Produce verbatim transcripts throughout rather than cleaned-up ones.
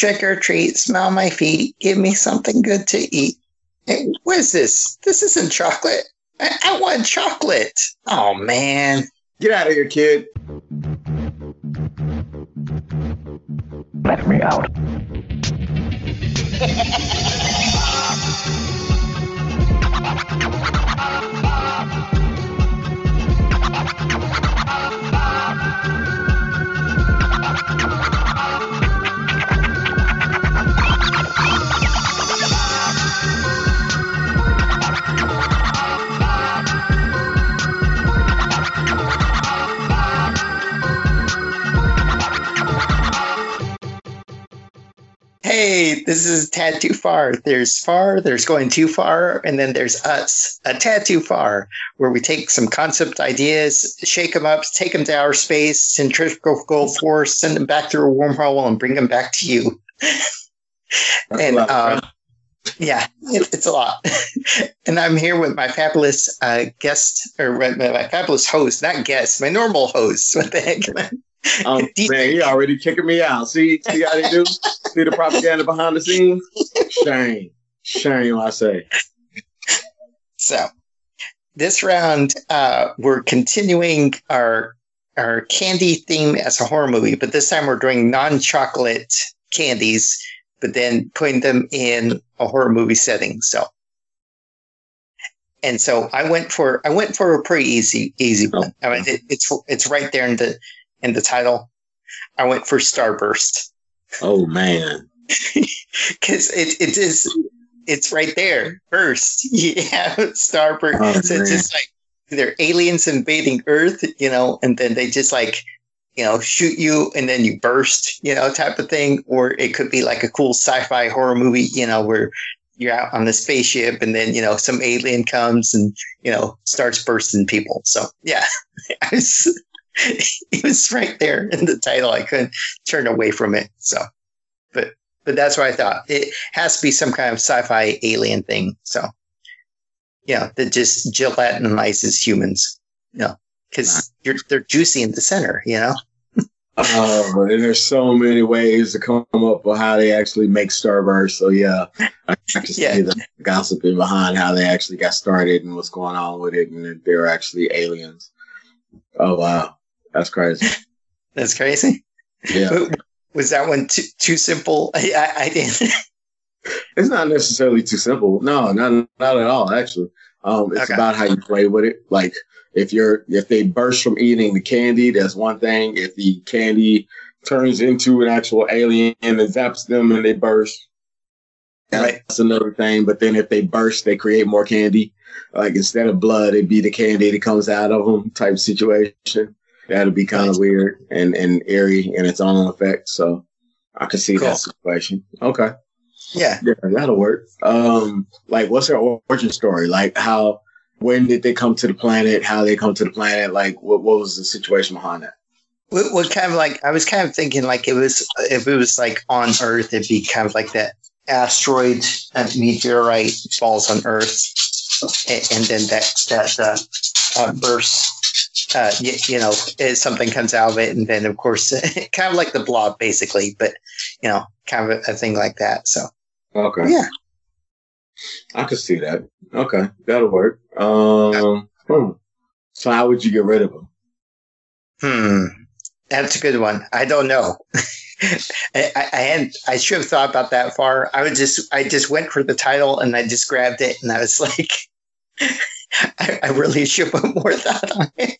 trick or treat, smell my feet, give me something good to eat. Hey, what is this? This isn't chocolate. I, I want chocolate. Oh, man. Get out of here, kid. Let me out. Hey, this is Tad Too Far. There's far, there's going too far, and then there's us, a Tad Too Far, where we take some concept ideas, shake them up, take them to our space, centrifugal force, send them back through a wormhole, and bring them back to you. and um, yeah, it, it's a lot. And I'm here with my fabulous uh, guest, or my fabulous host, not guest, my normal host. What the heck? Um, man, you already kicking me out. See, see how they do. See the propaganda behind the scenes. Shame, shame, I say. So, this round, uh, we're continuing our our candy theme as a horror movie, but this time we're doing non-chocolate candies, but then putting them in a horror movie setting. So, and so I went for I went for a pretty easy easy one. I mean, it, it's it's right there in the. In the title, I went for Starburst. Oh man, because it it is it's right there. Burst, yeah, Starburst. Oh, so it's just like they're aliens invading Earth, you know, and then they just like you know shoot you and then you burst, you know, type of thing. Or it could be like a cool sci-fi horror movie, you know, where you're out on the spaceship and then you know some alien comes and you know starts bursting people. So yeah. It was right there in the title. I couldn't turn away from it. So, but but that's what I thought. It has to be some kind of sci-fi alien thing. So, yeah, that just gelatinizes humans. You know, because they're juicy in the center. You know. Oh, and there's so many ways to come up with how they actually make Starburst. So yeah, I can see yeah. the gossiping behind how they actually got started and what's going on with it, and that they're actually aliens. Oh wow. That's crazy. That's crazy. Yeah. Was that one too, too simple? I, I, I didn't. It's not necessarily too simple. No, not not at all. Actually, um, it's okay. About how you play with it. Like if you're if they burst from eating the candy, that's one thing. If the candy turns into an actual alien and zaps them and they burst, right. That's another thing. But then if they burst, they create more candy. Like instead of blood, it'd be the candy that comes out of them type situation. That'd be kind of weird and, and eerie in its own effect. So I could see cool. that situation. Okay. Yeah. Yeah, that'll work. Um, like, what's their origin story? Like, how, when did they come to the planet? How they come to the planet? Like, what, what was the situation behind that? What, what kind of like, I was kind of thinking like it was, if it was like on Earth, it'd be kind of like that asteroid, that meteorite falls on Earth. And, and then that, that uh, uh, burst. Uh, you, you know, something comes out of it, and then of course, kind of like the blob, basically. But you know, kind of a, a thing like that. So, okay, yeah, I could see that. Okay, that'll work. Um, hmm. So, how would you get rid of them? Hmm, that's a good one. I don't know. I, I hadn't. I should have thought about that far. I would just. I just went for the title, and I just grabbed it, and I was like. I, I really should put more thought on it.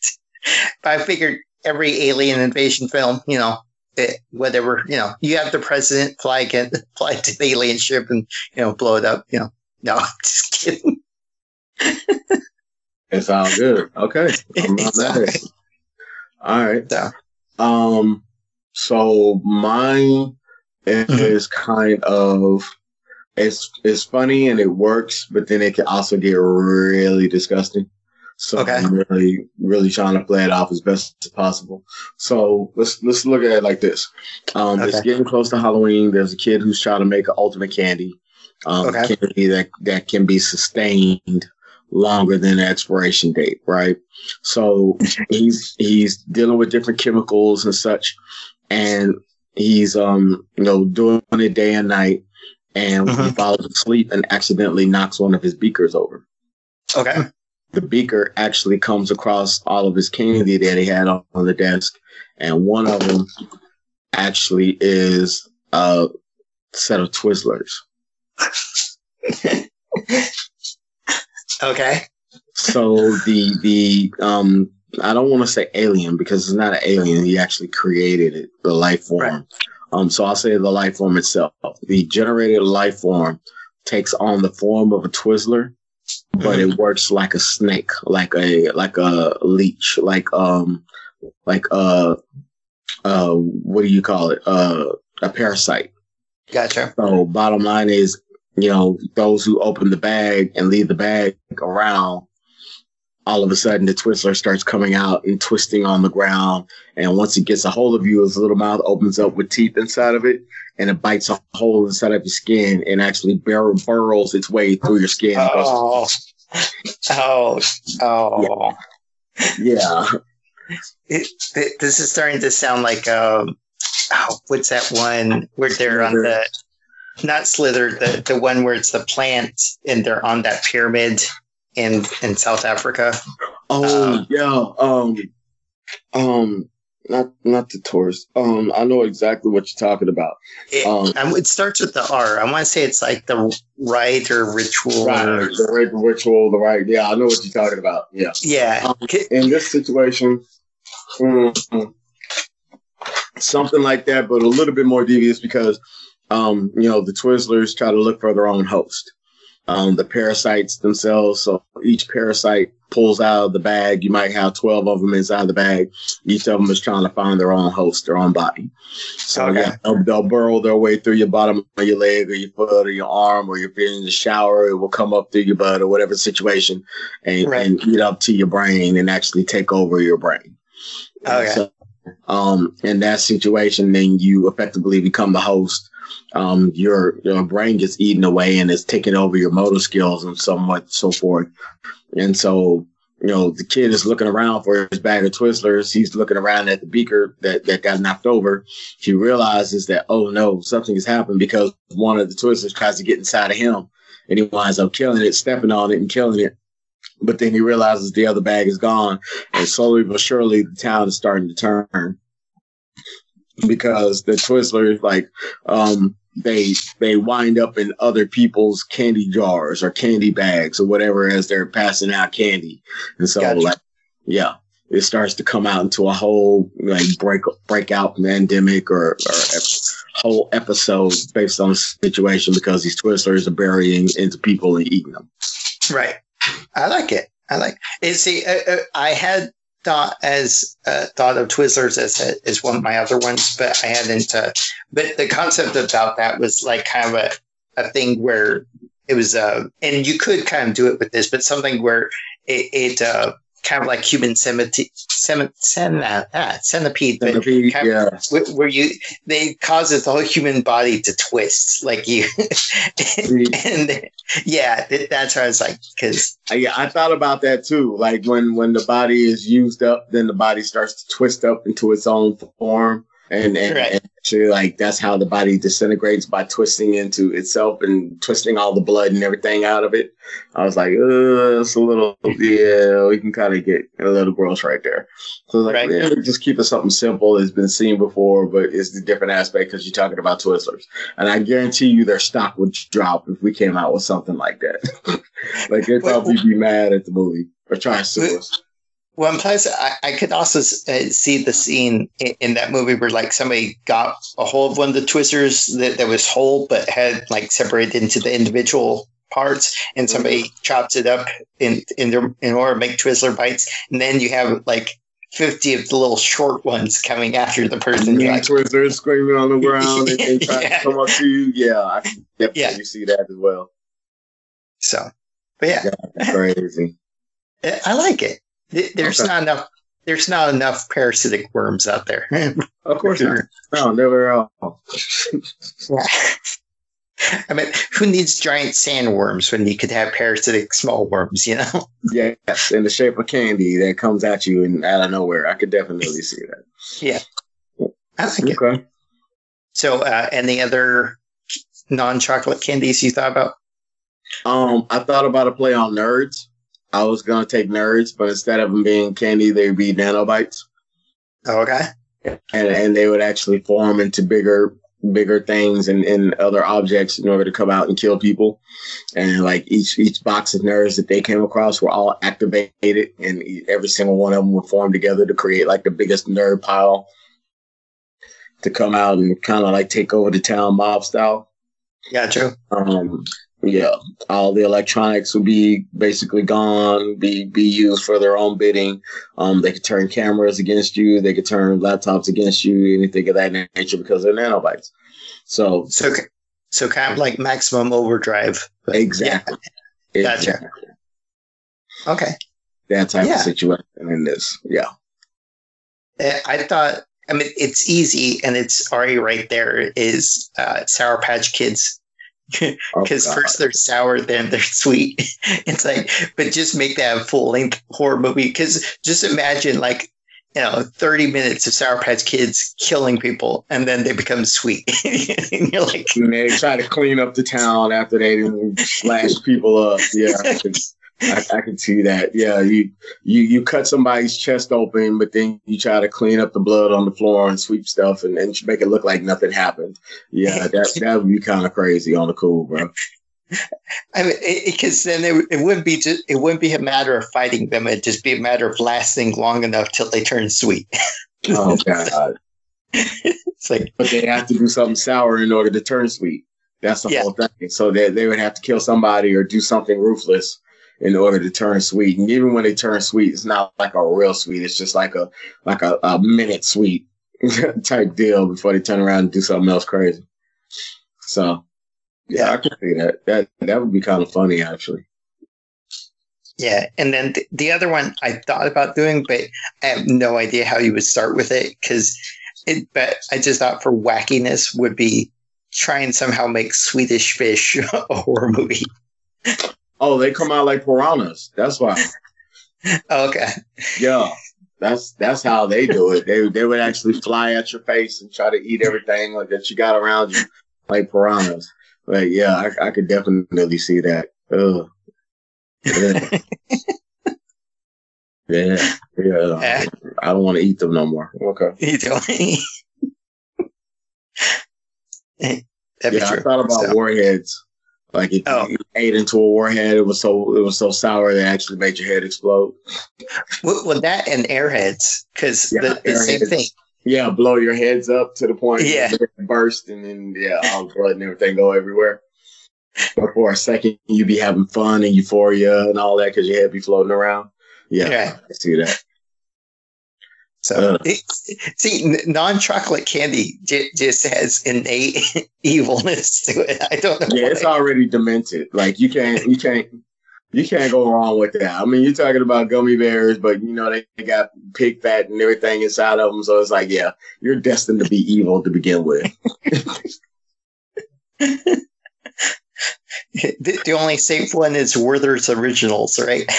But I figured every alien invasion film, you know, it, whatever, you know, you have the president fly, again, fly to the alien ship and, you know, blow it up. You know, no, I'm just kidding. It's all good. Okay. I'm not that. All right. So, um, so mine mm-hmm. is kind of. It's it's funny and it works, but then it can also get really disgusting. So okay. I'm really really trying to play it off as best as possible. So let's let's look at it like this. Um, okay. It's getting close to Halloween. There's a kid who's trying to make an ultimate candy, um, okay. candy that that can be sustained longer than the expiration date, right? So he's he's dealing with different chemicals and such, and he's, um, you know, doing it day and night, and mm-hmm. he falls asleep and accidentally knocks one of his beakers over. Okay. The beaker actually comes across all of his candy that he had on the desk, and one of them actually is a set of Twizzlers. Okay. So the the um I don't want to say alien, because it's not an alien. He actually created it, the life form. Right. Um. So I'll say the life form itself. The generated life form takes on the form of a Twizzler, but mm-hmm. it works like a snake, like a like a leech, like um like a uh what do you call it? Uh, a parasite. Gotcha. So bottom line is, you know, those who open the bag and leave the bag around, all of a sudden the Twizzler starts coming out and twisting on the ground. And once it gets a hold of you, his little mouth opens up with teeth inside of it, and it bites a hole inside of your skin and actually bur- burrows its way through your skin. Oh, oh, oh. Yeah. yeah. It, it, this is starting to sound like, um, oh, what's that one where they're on the... Not Slither, the, the one where it's the plant and they're on that pyramid in in South Africa. Oh um, yeah, um, um, not not the tourist. Um, I know exactly what you're talking about. It, um, it starts with the R. I want to say it's like the rite or ritual. Right, the ritual, the rite. Yeah, I know what you're talking about. Yeah, yeah. Um, in this situation. Mm, something like that, but a little bit more devious, because Um, you know, the Twizzlers try to look for their own host, um, the parasites themselves. So each parasite pulls out of the bag. You might have twelve of them inside the bag. Each of them is trying to find their own host, their own body. So okay. yeah, they'll, they'll burrow their way through your bottom of your leg or your foot or your arm, or if you're in the shower, it will come up through your butt or whatever situation, and, right. and eat up to your brain and actually take over your brain. Okay. So, um, in that situation, then you effectively become the host. Um, your, your brain gets eaten away and it's taking over your motor skills and somewhat so forth. And so, you know, the kid is looking around for his bag of Twizzlers. He's looking around at the beaker that, that got knocked over. He realizes that, oh no, something has happened, because one of the Twizzlers tries to get inside of him and he winds up killing it, stepping on it and killing it. But then he realizes the other bag is gone, and slowly but surely the town is starting to turn, because the Twizzlers, like, um, they they wind up in other people's candy jars or candy bags or whatever as they're passing out candy. And so, gotcha. like, yeah, it starts to come out into a whole, like, break breakout pandemic or, or ep- whole episode based on the situation, because these Twizzlers are burying into people and eating them. Right. I like it. I like it. See, uh, uh, I had... Thought as uh, thought of Twizzlers as a, as one of my other ones, but I hadn't. Uh, but the concept about that was like kind of a, a thing where it was, uh, and you could kind of do it with this, but something where it, it uh, kind of like human centipede, centipede, centipede, but centipede kind of, yeah. where you they causes the whole human body to twist, like you, and, and yeah, that's how I was like, because yeah, I thought about that too. Like when when the body is used up, then the body starts to twist up into its own form, and and, right. and actually, like that's how the body disintegrates, by twisting into itself and twisting all the blood and everything out of it. I was like, uh, it's a little, yeah, we can kind of get a little gross right there. So I was like, right. yeah, just keep it something simple. It's been seen before, but it's a different aspect because you're talking about Twizzlers. And I guarantee you their stock would drop if we came out with something like that. Like they'd probably be mad at the movie or try to sue us. Well, and plus, I, I could also uh, see the scene in, in that movie where, like, somebody got a hold of one of the Twizzlers that, that was whole but had, like, separated into the individual parts, and somebody mm-hmm. chops it up in in, their, in order to make Twizzler bites, and then you have, like, fifty of the little short ones coming after the person. You like, Twizzlers screaming on the ground and, and trying yeah. to come up to you. Yeah, I definitely yeah. see that as well. So, but yeah. yeah crazy. I like it. There's okay. not enough. There's not enough parasitic worms out there. Of course not. No, never at all. Yeah. I mean, who needs giant sandworms when you could have parasitic small worms? You know. Yes, in the shape of candy that comes at you and out of nowhere. I could definitely see that. Yeah. I like okay. it. So uh, any other non-chocolate candies you thought about? Um, I thought about a play on Nerds. I was going to take Nerds, but instead of them being candy, they'd be nanobites. Okay. And and they would actually form into bigger bigger things and, and other objects in order to come out and kill people. And like each each box of Nerds that they came across were all activated, and every single one of them would form together to create like the biggest nerd pile to come out and kind of like take over the town mob style. Yeah, true. Um, yeah, all the electronics would be basically gone, be be used for their own bidding. Um, they could turn cameras against you. They could turn laptops against you, anything of that nature, because they're nanobites. So, so, so kind of like Maximum Overdrive. Exactly. Yeah. Gotcha. Exactly. Okay. That type yeah. of situation in this. Yeah. I thought, I mean, it's easy, and it's already right there, is uh, Sour Patch Kids. Because oh, first they're sour, then they're sweet. It's like, but just make that a full-length horror movie. Because just imagine, like, you know, thirty minutes of Sour Patch Kids killing people, and then they become sweet. And you're like, and they try to clean up the town after they slash people up. Yeah, I can, I, I can see that. Yeah, you you you cut somebody's chest open, but then you try to clean up the blood on the floor and sweep stuff and, and make it look like nothing happened. Yeah, that that would be kind of crazy on the cool, bro. I mean, because then it, it wouldn't be just, it wouldn't be a matter of fighting them. It'd just be a matter of lasting long enough till they turn sweet. Oh God! It's like, but they have to do something sour in order to turn sweet. That's the yeah. whole thing. So they they would have to kill somebody or do something ruthless in order to turn sweet. And even when they turn sweet, it's not like a real sweet. It's just like a like a, a minute sweet type deal before they turn around and do something else crazy. So. Yeah, I could see that. That that would be kind of funny, actually. Yeah, and then th- the other one I thought about doing, but I have no idea how you would start with it, because it. But I just thought for wackiness would be try and somehow make Swedish Fish a horror movie. Oh, they come out like piranhas. That's why. Okay. Yeah, that's that's how they do it. They they would actually fly at your face and try to eat everything like that you got around you, like piranhas. But yeah, I, I could definitely see that. Ugh. Yeah. yeah, yeah. I don't want to eat them no more. Okay. You don't. Yeah, true. I thought about so. Warheads. Like if oh. you ate into a warhead, it was so it was so sour that it actually made your head explode. Well, well that and Airheads, because yeah, the, the same thing. Yeah, blow your heads up to the point yeah. burst, and then yeah, all the blood and everything go everywhere. But for a second, you'd be having fun and euphoria and all that because your head be floating around. Yeah, okay. I see that. So, uh, it, see, non-chocolate candy j- just has innate evilness to it. I don't know. Yeah, why. It's already demented. Like you can't, you can't. You can't go wrong with that. I mean, you're talking about gummy bears, but you know, they, they got pig fat and everything inside of them. So it's like, yeah, you're destined to be evil to begin with. the, the only safe one is Werther's Originals, right?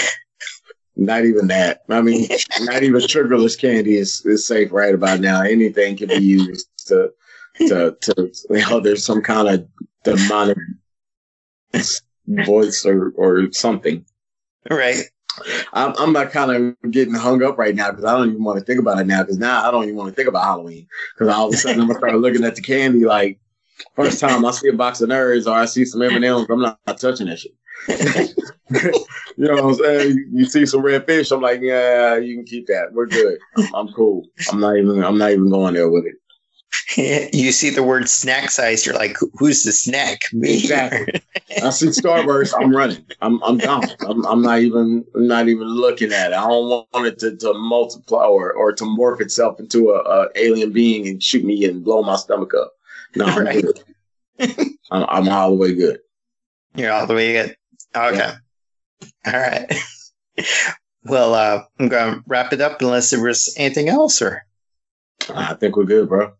Not even that. I mean, not even sugarless candy is, is safe right about now. Anything can be used to, to, to, you know, there's some kind of demonic voice or, or something. Right. I'm, I'm not kind of getting hung up right now because I don't even want to think about it now because now I don't even want to think about Halloween because all of a sudden I'm going to start looking at the candy like, first time I see a box of Nerds or I see some M and M's, I'm not, not touching that shit. You know what I'm saying? You see some red fish, I'm like, yeah, you can keep that. We're good. I'm, I'm cool. I'm not even, I'm not even going there with it. You see the word snack size, you're like, who's the snack? Me. Exactly. I see Starburst, I'm running. I'm I'm gone. I'm I'm not even not even looking at it. I don't want it to, to multiply or, or to morph itself into a, a alien being and shoot me and blow my stomach up. No, I'm right. good. I'm, I'm all the way good. You're all the way good. Okay. Yeah. All right. Well, uh, I'm going to wrap it up unless there was anything else, or I think we're good, bro.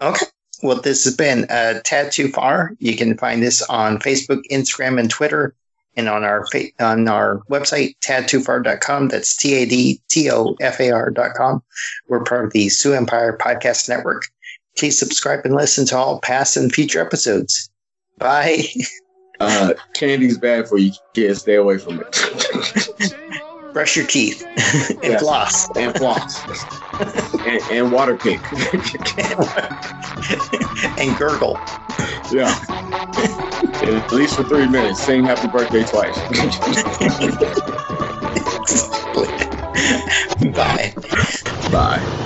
Okay. Well, this has been uh, Tad Too Far. You can find this on Facebook, Instagram, and Twitter, and on our fa- on our website, tad too far dot com. That's T A D T O F A R dot com. We're part of the Sioux Empire Podcast Network. Please subscribe and listen to all past and future episodes. Bye. Uh, candy's bad for you kids. Stay away from it. Brush your teeth and yes. floss. And floss. and, and water pick. And gurgle. Yeah. And at least for three minutes. Sing happy birthday twice. Bye. Bye.